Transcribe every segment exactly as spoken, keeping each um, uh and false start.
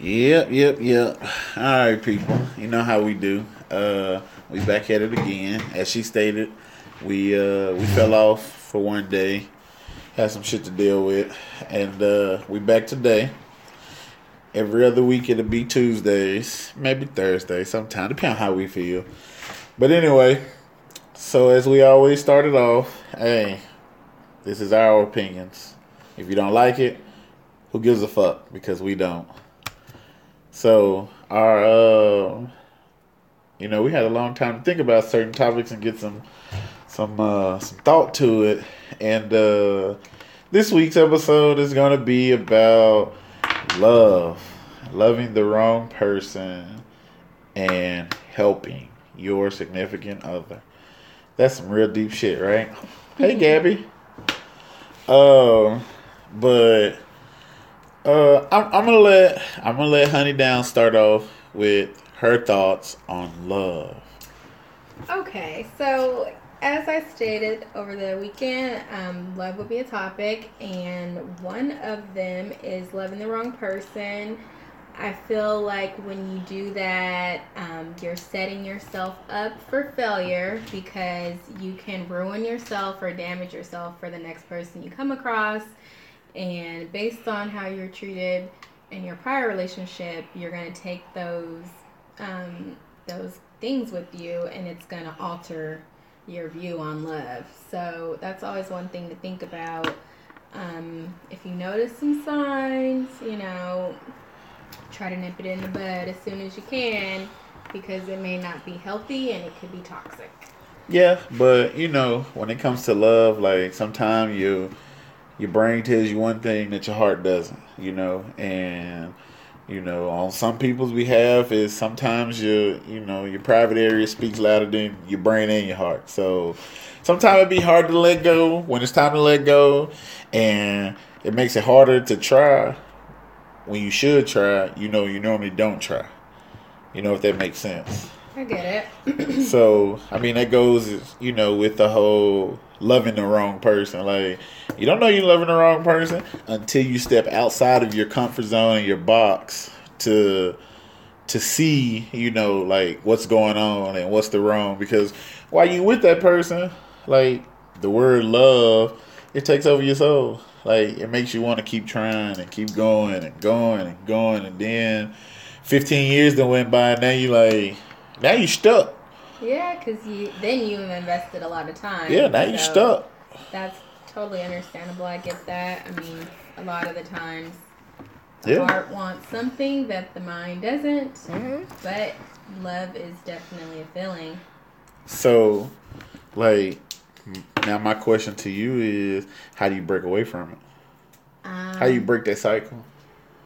Yep, yep, yep. All right, people. You know how we do. Uh, we back at it again. As she stated, we uh, we fell off for one day. Had some shit to deal with. And uh, we back today. Every other week it'll be Tuesdays. Maybe Thursday sometime. Depending on how we feel. But anyway, so as we always started off, hey, this is our opinions. If you don't like it, who gives a fuck? Because we don't. So, our, uh, you know, we had a long time to think about certain topics and get some some, uh, some thought to it. And uh, this week's episode is going to be about love, loving the wrong person, and helping your significant other. That's some real deep shit, right? Hey, Gabby. Um, uh, but... Uh, I'm, I'm gonna let I'm gonna let Honey Down start off with her thoughts on love. Okay, so as I stated over the weekend, um, love will be a topic, and one of them is loving the wrong person. I feel like when you do that, um, you're setting yourself up for failure because you can ruin yourself or damage yourself for the next person you come across. And based on how you're treated in your prior relationship, you're going to take those um, those things with you, and it's going to alter your view on love. So that's always one thing to think about. Um, if you notice some signs, you know, try to nip it in the bud as soon as you can, because it may not be healthy and it could be toxic. Yeah, but, you know, when it comes to love, like, sometimes you... your brain tells you one thing that your heart doesn't, you know, and, you know, on some people's behalf is sometimes your, you know, your private area speaks louder than your brain and your heart. So sometimes it'd be hard to let go when it's time to let go, and it makes it harder to try when you should try, you know, you normally don't try, you know, if that makes sense. I get it. So, I mean, that goes, you know, with the whole loving the wrong person. Like, you don't know you're loving the wrong person until you step outside of your comfort zone and your box to to see, you know, like, what's going on and what's the wrong. Because while you with that person, like, the word love, it takes over your soul. Like, it makes you want to keep trying and keep going and going and going. And then fifteen years done went by, and now you like... now you stuck. Yeah, because you, then you invested a lot of time. Yeah, now so you stuck. That's totally understandable. I get that. I mean, a lot of the times, the yeah. heart wants something that the mind doesn't. Mm-hmm. But love is definitely a feeling. So, like, now my question to you is, how do you break away from it? Um, how do you break that cycle?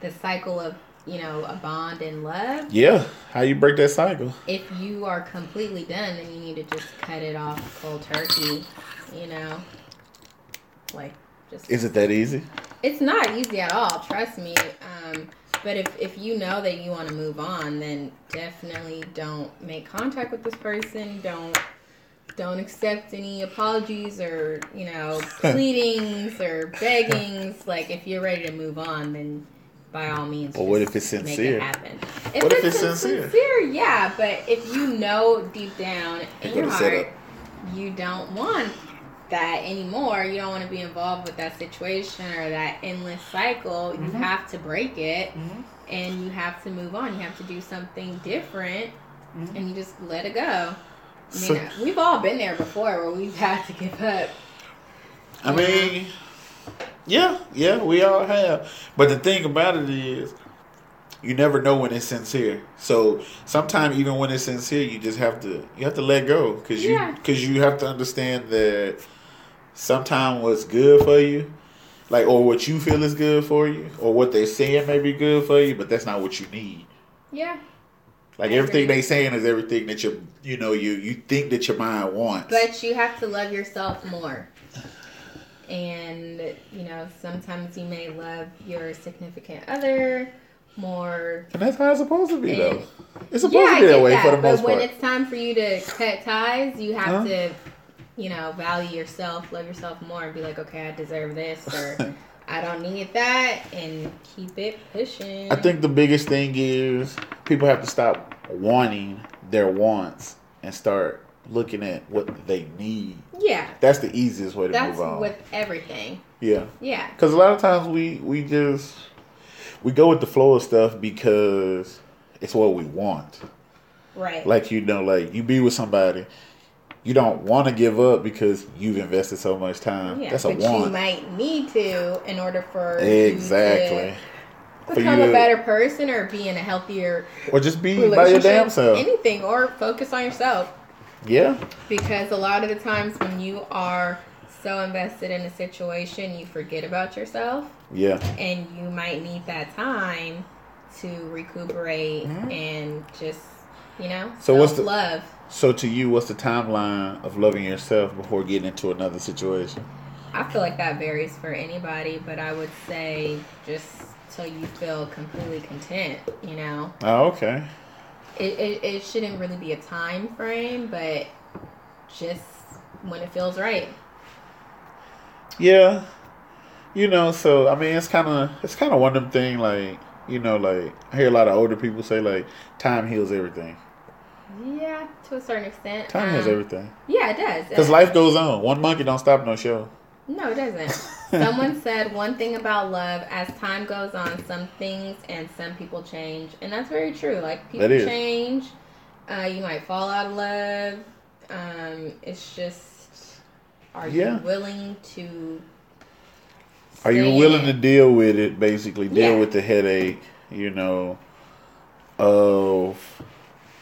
The cycle of... you know, a bond in love. Yeah. How you break that cycle? If you are completely done, then you need to just cut it off cold turkey, you know. Like, just... is it that easy? It's not easy at all, trust me. Um, but if, if you know that you want to move on, then definitely don't make contact with this person. Don't don't accept any apologies or, you know, pleadings or beggings. Like, if you're ready to move on, then... by all means, or what if it's sincere? It happen. If what if it's, it's sincere? sincere? Yeah, but if you know deep down in your heart you don't want that anymore, you don't want to be involved with that situation or that endless cycle, mm-hmm. you have to break it, mm-hmm. and you have to move on. You have to do something different, mm-hmm. and you just let it go. I mean, so, we've all been there before where we've had to give up. I mean... yeah, yeah, we all have. But the thing about it is, you never know when it's sincere. So sometimes, even when it's sincere, you just have to you have to let go because you yeah. cause you have to understand that sometimes what's good for you, like or what you feel is good for you, or what they're saying may be good for you, but that's not what you need. Yeah. Like, everything they saying is everything that you you know you you think that your mind wants. But you have to love yourself more. And, you know, sometimes you may love your significant other more. And that's how it's supposed to be, though. It's supposed yeah, to be that way that, for the most part. But when it's time for you to cut ties, you have huh? to, you know, value yourself, love yourself more, and be like, okay, I deserve this, or I don't need that, and keep it pushing. I think the biggest thing is people have to stop wanting their wants and start looking at what they need. Yeah. That's the easiest way to That's move on. That's with everything. Yeah. Yeah. Because a lot of times we, we just, we go with the flow of stuff because it's what we want. Right. Like, you know, like you be with somebody. You don't want to give up because you've invested so much time. Yeah, that's a but want. You might need to in order for exactly you to become for you to, a better person or be in a healthier or just be by your damn self. Anything or focus on yourself. Yeah. Because a lot of the times when you are so invested in a situation, you forget about yourself. Yeah. And you might need that time to recuperate mm-hmm. and just, you know, so what's the love? So to you, what's the timeline of loving yourself before getting into another situation? I feel like that varies for anybody, but I would say just till you feel completely content, you know? Oh, okay. It, it, it shouldn't really be a time frame, but just when it feels right. Yeah. You know, so, I mean, it's kind of it's kind of one of them things, like, you know, like, I hear a lot of older people say, like, time heals everything. Yeah, to a certain extent. Time um, has everything. Yeah, it does. Because life goes on. One monkey don't stop no show. No, it doesn't. Someone said one thing about love. As time goes on, some things and some people change. And that's very true. Like, people change. Uh, you might fall out of love. Um, it's just, are yeah. you willing to... Are you willing to deal with it, basically? Deal yeah. with the headache, you know, of...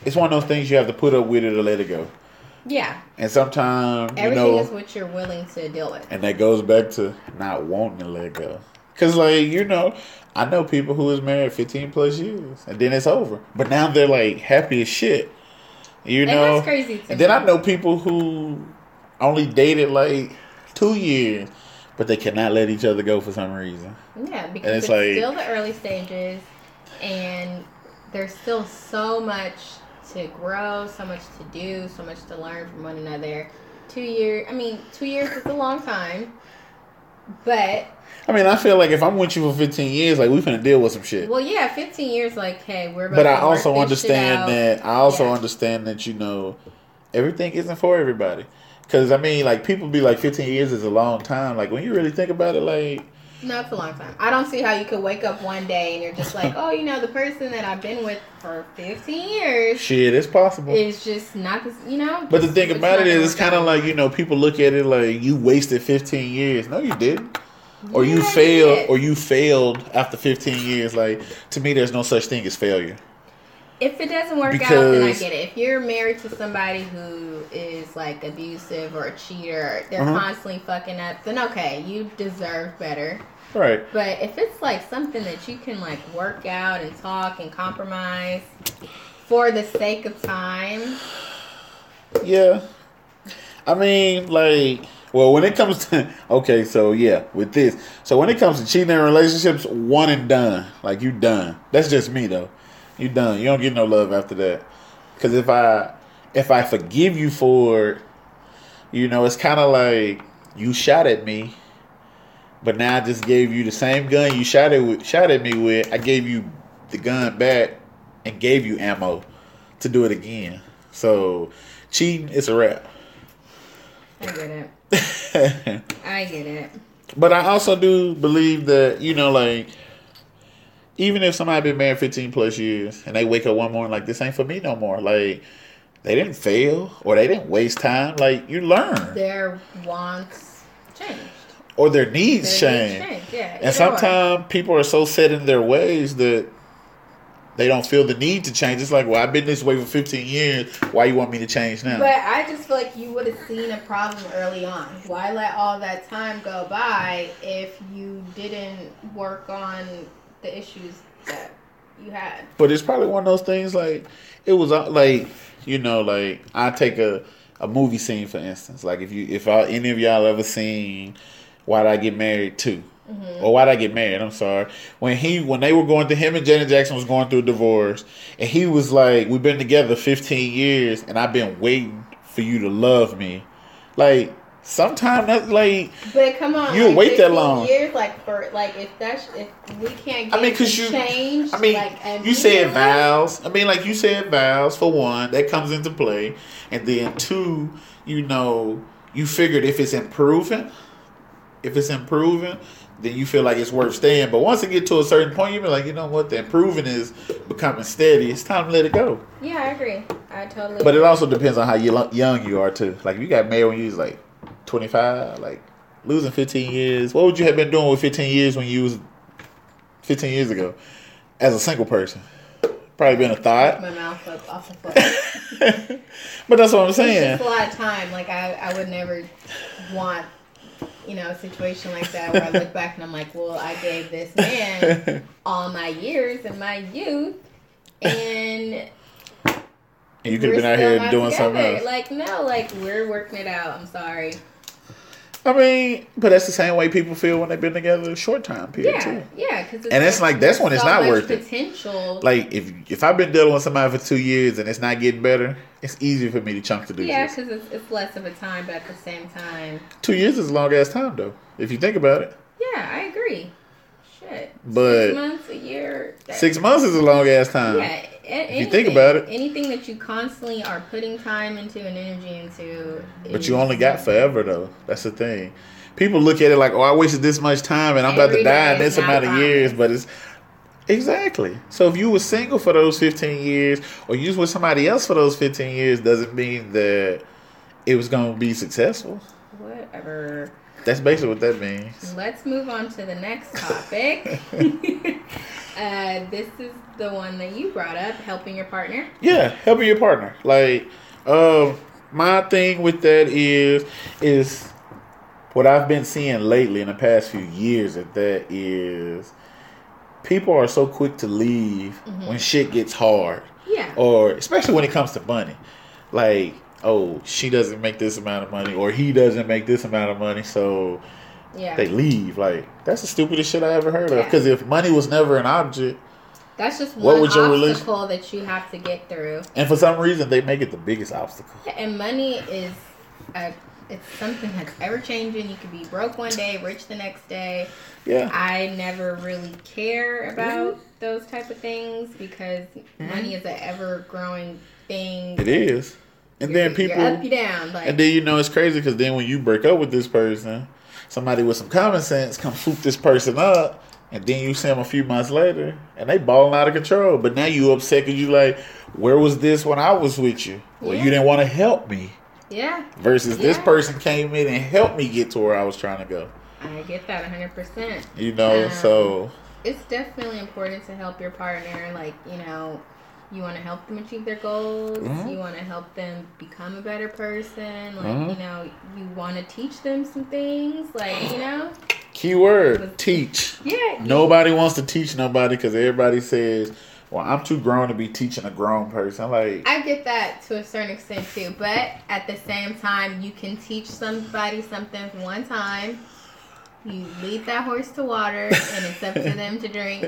It's one of those things you have to put up with it or let it go. Yeah. And sometimes, you everything know, is what you're willing to deal with. And that goes back to not wanting to let go. Because, like, you know, I know people who is married fifteen plus years. And then it's over. But now they're, like, happy as shit. You and know? That's crazy too. And then I know people who only dated, like, two years. But they cannot let each other go for some reason. Yeah, because and it's, it's like, still the early stages. And there's still so much to grow, so much to do, so much to learn from one another. Two years, I mean, two years is a long time, but... I mean, I feel like if I'm with you for fifteen years, like, we finna deal with some shit. Well, yeah, fifteen years, like, hey, we're about but to I also understand that, I also yeah. understand that, you know, everything isn't for everybody. Because, I mean, like, people be like, fifteen years is a long time. Like, when you really think about it, like... No, it's a long time. I don't see how you could wake up one day and you're just like, oh, you know, the person that I've been with for fifteen years. Shit, it's possible. It's just not, this, you know. But the thing about it is, it's kind of like, you know, people look at it like you wasted fifteen years. No, you didn't. Or yeah, you failed, did. or you failed after fifteen years. Like, to me, there's no such thing as failure. If it doesn't work because, out, then I get it. If you're married to somebody who is, like, abusive or a cheater, they're uh-huh. constantly fucking up, then okay, you deserve better. Right. But if it's, like, something that you can, like, work out and talk and compromise for the sake of time. Yeah. I mean, like, well, when it comes to, okay, so, yeah, with this. So, when it comes to cheating in relationships, one and done. Like, you done. That's just me, though. You done. You don't get no love after that. Because if I if I forgive you for it, you know, it's kind of like you shot at me, but now I just gave you the same gun you shot at, with, shot at me with. I gave you the gun back and gave you ammo to do it again. So, cheating is a wrap. I get it. I get it. But I also do believe that, you know, like... Even if somebody been married fifteen plus years and they wake up one morning like, this ain't for me no more. Like, they didn't fail or they didn't waste time. Like, you learn. Their wants changed. Or their needs their changed. Needs changed. Yeah, and sometimes people are so set in their ways that they don't feel the need to change. It's like, well, I've been this way for fifteen years. Why you want me to change now? But I just feel like you would have seen a problem early on. Why let all that time go by if you didn't work on... the issues that you had. But it's probably one of those things, like, it was like, you know, like, I take a, a movie scene, for instance. Like, if you if I, any of y'all ever seen Why Did I Get Married Too? Mm-hmm. Or Why Did I Get Married? I'm sorry. When he when they were going through, him and Janet Jackson was going through a divorce, and he was like, we've been together fifteen years, and I've been waiting for you to love me. Like, Sometimes that's like, but come on, you like wait that long. Years, like for like if that's if we can't. Get I mean, cause you. Changed, I mean, like, you said vows. I mean, like you said vows for one that comes into play, and then two, you know, you figured if it's improving, if it's improving. Then you feel like it's worth staying. But once it get to a certain point, you be like, you know what? The improving is becoming steady. It's time to let it go. Yeah, I agree. I totally But agree. It also depends on how young you are, too. Like, if you got married when you was, like, twenty-five, like, losing fifteen years. What would you have been doing with fifteen years when you was fifteen years ago as a single person? Probably been a thought. My mouth was off the floor. But that's what I'm saying. It's just a lot of time. Like, I, I would never want... You know, a situation like that where I look back and I'm like, well, I gave this man all my years and my youth, and, and you could have been out here doing together. Something else. Like, no, like, we're working it out. I'm sorry. I mean, but that's the same way people feel when they've been together a short time period, yeah, too. Yeah, because and it's like, that's when so it's not worth potential. It. Like, if if I've been dealing with somebody for two years and it's not getting better, it's easier for me to chunk to do yeah, this. Yeah, because it's, it's less of a time, but at the same time... Two years is a long-ass time, though, if you think about it. Yeah, I agree. Shit. But... Six months, a year... Six months is a long-ass time. Yeah, a- anything, if you think about it. Anything that you constantly are putting time into and energy into... But you only got forever, though. That's the thing. People look at it like, oh, I wasted this much time, and I'm about to die in this amount of years, but it's... Exactly. So if you were single for those fifteen years or you was with somebody else for those fifteen years doesn't mean that it was going to be successful. Whatever. That's basically what that means. Let's move on to the next topic. uh, this is the one that you brought up, helping your partner. Yeah, helping your partner. Like, um, my thing with that is, is what I've been seeing lately in the past few years that that is... People are so quick to leave mm-hmm. when shit gets hard. Yeah. Or especially when it comes to money. Like, oh, she doesn't make this amount of money or he doesn't make this amount of money, so yeah. they leave. Like, that's the stupidest shit I ever heard yeah. of. Because if money was never an object, that's just one obstacle that you have to get through. And for some reason, they make it the biggest obstacle. Yeah, and money is a... It's something that's ever-changing. You could be broke one day, rich the next day. Yeah. I never really care about mm-hmm. those type of things because mm-hmm. money is an ever-growing thing. It is. And you're, then people... You're up, you're down. Like, and then, you know, it's crazy because then when you break up with this person, somebody with some common sense come swoop this person up, and then you see them a few months later, and they balling out of control. But now you upset because you like, where was this when I was with you? Well, yeah. you didn't want to help me. Yeah. Versus yeah. this person came in and helped me get to where I was trying to go. I get that one hundred percent. You know, um, so. It's definitely important to help your partner. Like, you know, you want to help them achieve their goals. Mm-hmm. You want to help them become a better person. Like, mm-hmm. you know, you want to teach them some things. Like, you know. Keyword, teach. Yeah. Nobody yeah. wants to teach nobody because everybody says, well, I'm too grown to be teaching a grown person. Like, I get that to a certain extent too, but at the same time, you can teach somebody something one time. You lead that horse to water, and it's up to them to drink.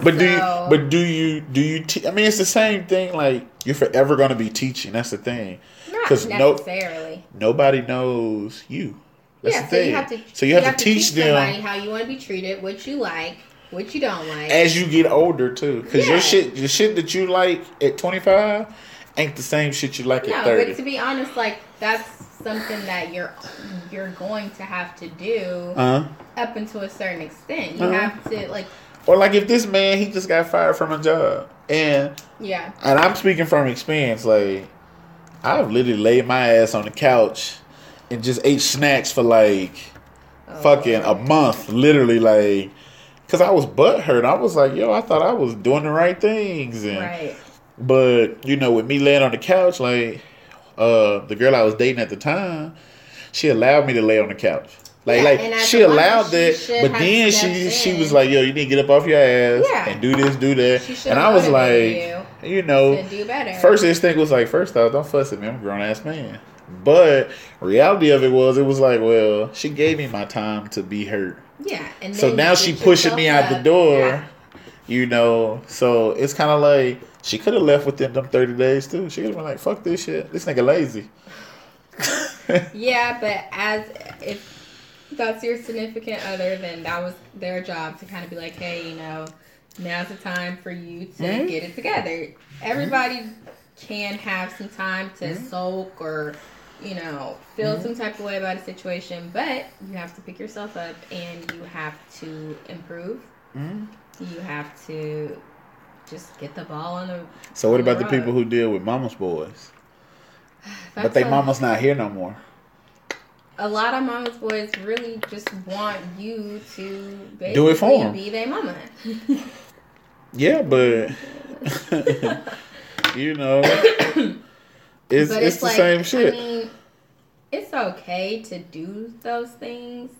But so, do you? But do you? Do you? Te- I mean, it's the same thing. Like, you're forever going to be teaching. That's the thing. Not necessarily. No, nobody knows you. That's yeah, the so thing. You have to, so you, you have, have to teach, teach them somebody how you want to be treated, what you like. What you don't like. As you get older, too. Because yeah. your shit, your shit that you like at twenty-five ain't the same shit you like no, at thirty. No, but to be honest, like, that's something that you're you're going to have to do uh-huh. up until a certain extent. You uh-huh. have to, like... Or, like, if this man, he just got fired from a job. And... Yeah. And I'm speaking from experience. Like, I've literally laid my ass on the couch and just ate snacks for, like, oh. fucking a month. Literally, like... Because I was butthurt. I was like, yo, I thought I was doing the right things. And, right. But, you know, with me laying on the couch, like, uh, the girl I was dating at the time, she allowed me to lay on the couch. Like, yeah, like she allowed that, she but then she in. she was like, yo, you need to get up off your ass yeah. and do this, do that. And I was like, you, you know, do better. First instinct was like, first off, don't fuss at me. I'm a grown-ass man. But reality of it was, it was like, well, she gave me my time to be hurt. Yeah, and so now she pushing me out the door, yeah. you know. So it's kind of like she could have left within them thirty days too. She could have been like, "Fuck this shit, this nigga lazy." Yeah, but as if that's your significant other, then that was their job to kind of be like, hey, you know, now's the time for you to mm-hmm. get it together. Everybody mm-hmm. can have some time to mm-hmm. sulk or, you know, feel mm-hmm. some type of way about a situation, but you have to pick yourself up and you have to improve. Mm-hmm. You have to just get the ball on the So what about the, the people who deal with mama's boys? But they mama's not here no more. A lot of mama's boys really just want you to basically do it for them. Be their mama. Yeah, but you know, it's, it's, it's the like, same shit. I mean, it's okay to do those things,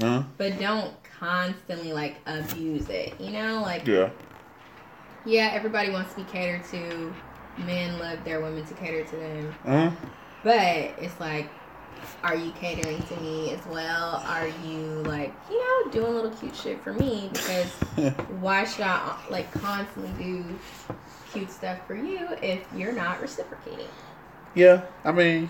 uh-huh. but don't constantly like abuse it. You know, like yeah, yeah. Everybody wants to be catered to. Men love their women to cater to them, uh-huh. but it's like, are you catering to me as well? Are you like, you know, doing little cute shit for me? Because why should I like constantly do cute stuff for you if you're not reciprocating? Yeah, I mean,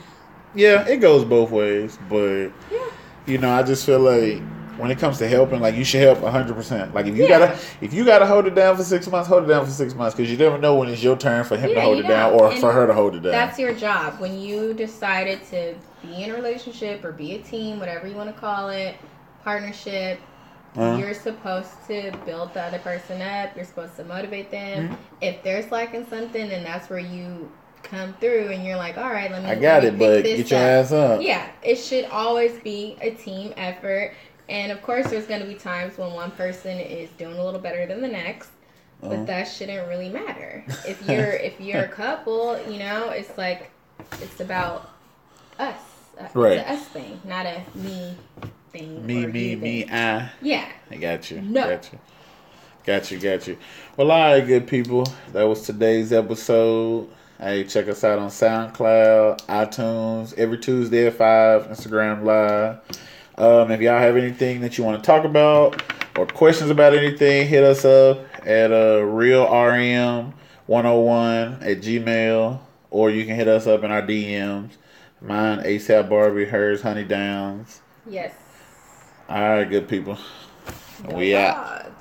yeah, it goes both ways, but yeah. you know, I just feel like when it comes to helping, like you should help one hundred percent. Like if you yeah. gotta, if you gotta hold it down for six months, hold it down for six months because you never know when it's your turn for him yeah, to hold it know. down or and for her to hold it down. That's your job. When you decided to be in a relationship or be a team, whatever you want to call it, partnership, uh-huh. you're supposed to build the other person up. You're supposed to motivate them. Mm-hmm. If they're slacking something, then that's where you come through and you're like, all right, let me. I got me it, but get up. your ass up. Yeah, it should always be a team effort. And, of course, there's going to be times when one person is doing a little better than the next, but uh-huh. that shouldn't really matter. If you're if you're a couple, you know, it's like, it's about us. Right. It's a us thing, not a me thing. Me, me, me, thing. I. Yeah. I got you. No. Got you. Got you, got you. Well, all right, good people. That was today's episode. Hey, check us out on SoundCloud, iTunes, every Tuesday at five, Instagram Live. Um, if y'all have anything that you want to talk about or questions about anything, hit us up at uh, real r m one oh one at Gmail, or you can hit us up in our D Ms. Mine, ASAP Barbie, hers, Honey Downs. Yes. All right, good people. No we God. out.